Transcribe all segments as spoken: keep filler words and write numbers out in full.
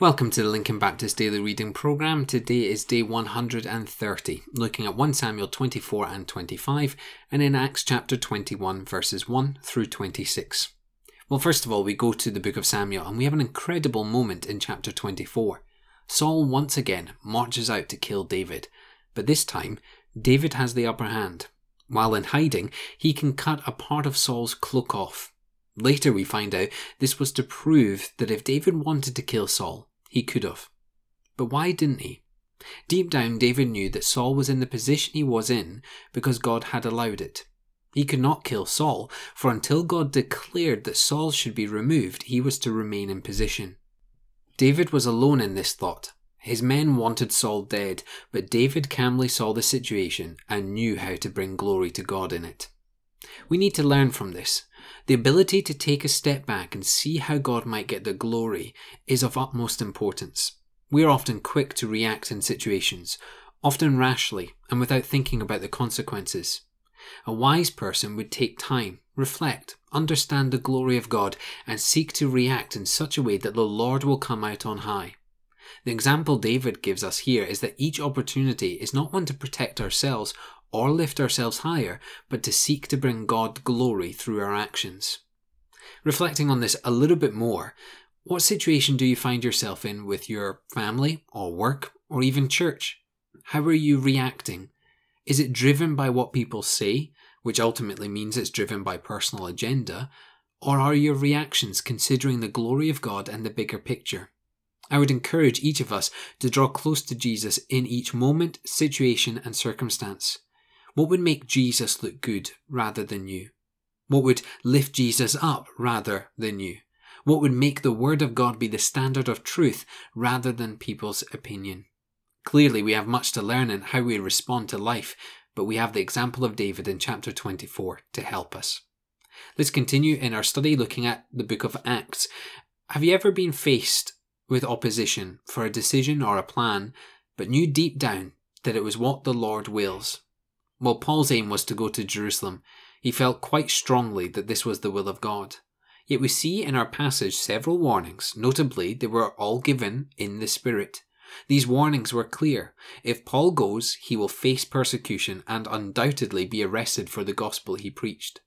Welcome to the Lincoln Baptist Daily Reading Program. Today is day one hundred thirty, looking at First Samuel twenty-four and twenty-five, and in Acts chapter twenty-one, verses one through twenty-six. Well, first of all, we go to the book of Samuel, and we have an incredible moment in chapter twenty-four. Saul once again marches out to kill David, but this time, David has the upper hand. While in hiding, he can cut a part of Saul's cloak off. Later we find out this was to prove that if David wanted to kill Saul, he could have. But why didn't he? Deep down, David knew that Saul was in the position he was in because God had allowed it. He could not kill Saul, for until God declared that Saul should be removed, he was to remain in position. David was alone in this thought. His men wanted Saul dead, but David calmly saw the situation and knew how to bring glory to God in it. We need to learn from this. The ability to take a step back and see how God might get the glory is of utmost importance. We are often quick to react in situations, often rashly and without thinking about the consequences. A wise person would take time, reflect, understand the glory of God, and seek to react in such a way that the Lord will come out on high. The example David gives us here is that each opportunity is not one to protect ourselves or lift ourselves higher, but to seek to bring God glory through our actions. Reflecting on this a little bit more, what situation do you find yourself in with your family or work or even church? How are you reacting? Is it driven by what people say, which ultimately means it's driven by personal agenda, or are your reactions considering the glory of God and the bigger picture? I would encourage each of us to draw close to Jesus in each moment, situation, and circumstance. What would make Jesus look good rather than you? What would lift Jesus up rather than you? What would make the Word of God be the standard of truth rather than people's opinion? Clearly, we have much to learn in how we respond to life, but we have the example of David in chapter twenty-four to help us. Let's continue in our study looking at the book of Acts. Have you ever been faced with opposition for a decision or a plan, but knew deep down that it was what the Lord wills? While Paul's aim was to go to Jerusalem, he felt quite strongly that this was the will of God. Yet we see in our passage several warnings, notably they were all given in the Spirit. These warnings were clear. If Paul goes, he will face persecution and undoubtedly be arrested for the gospel he preached.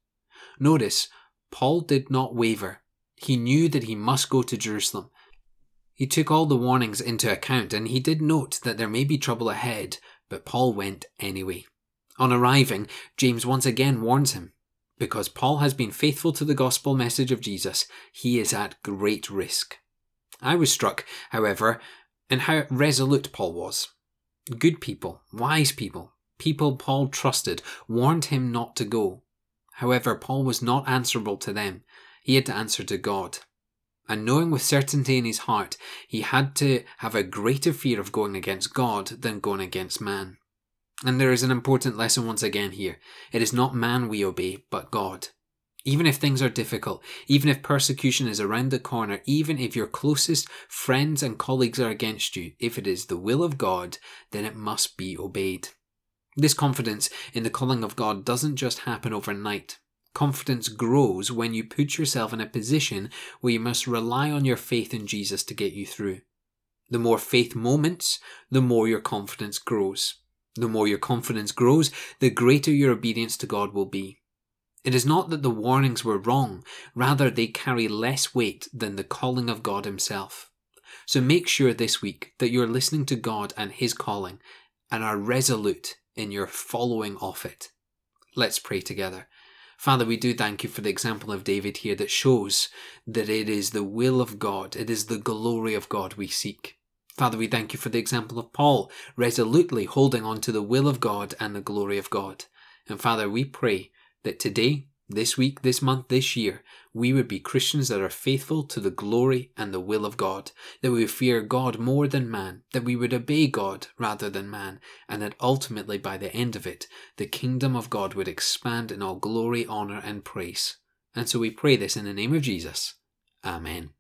Notice, Paul did not waver. He knew that he must go to Jerusalem. He took all the warnings into account and he did note that there may be trouble ahead, but Paul went anyway. On arriving, James once again warns him. Because Paul has been faithful to the gospel message of Jesus, he is at great risk. I was struck, however, in how resolute Paul was. Good people, wise people, people Paul trusted, warned him not to go. However, Paul was not answerable to them. He had to answer to God. And knowing with certainty in his heart, he had to have a greater fear of going against God than going against man. And there is an important lesson once again here. It is not man we obey, but God. Even if things are difficult, even if persecution is around the corner, even if your closest friends and colleagues are against you, if it is the will of God, then it must be obeyed. This confidence in the calling of God doesn't just happen overnight. Confidence grows when you put yourself in a position where you must rely on your faith in Jesus to get you through. The more faith moments, the more your confidence grows. The more your confidence grows, the greater your obedience to God will be. It is not that the warnings were wrong, rather they carry less weight than the calling of God himself. So make sure this week that you are listening to God and his calling and are resolute in your following of it. Let's pray together. Father, we do thank you for the example of David here that shows that it is the will of God, it is the glory of God we seek. Father, we thank you for the example of Paul, resolutely holding on to the will of God and the glory of God. And Father, we pray that today, this week, this month, this year, we would be Christians that are faithful to the glory and the will of God, that we would fear God more than man, that we would obey God rather than man, and that ultimately by the end of it, the kingdom of God would expand in all glory, honour and praise. And so we pray this in the name of Jesus. Amen.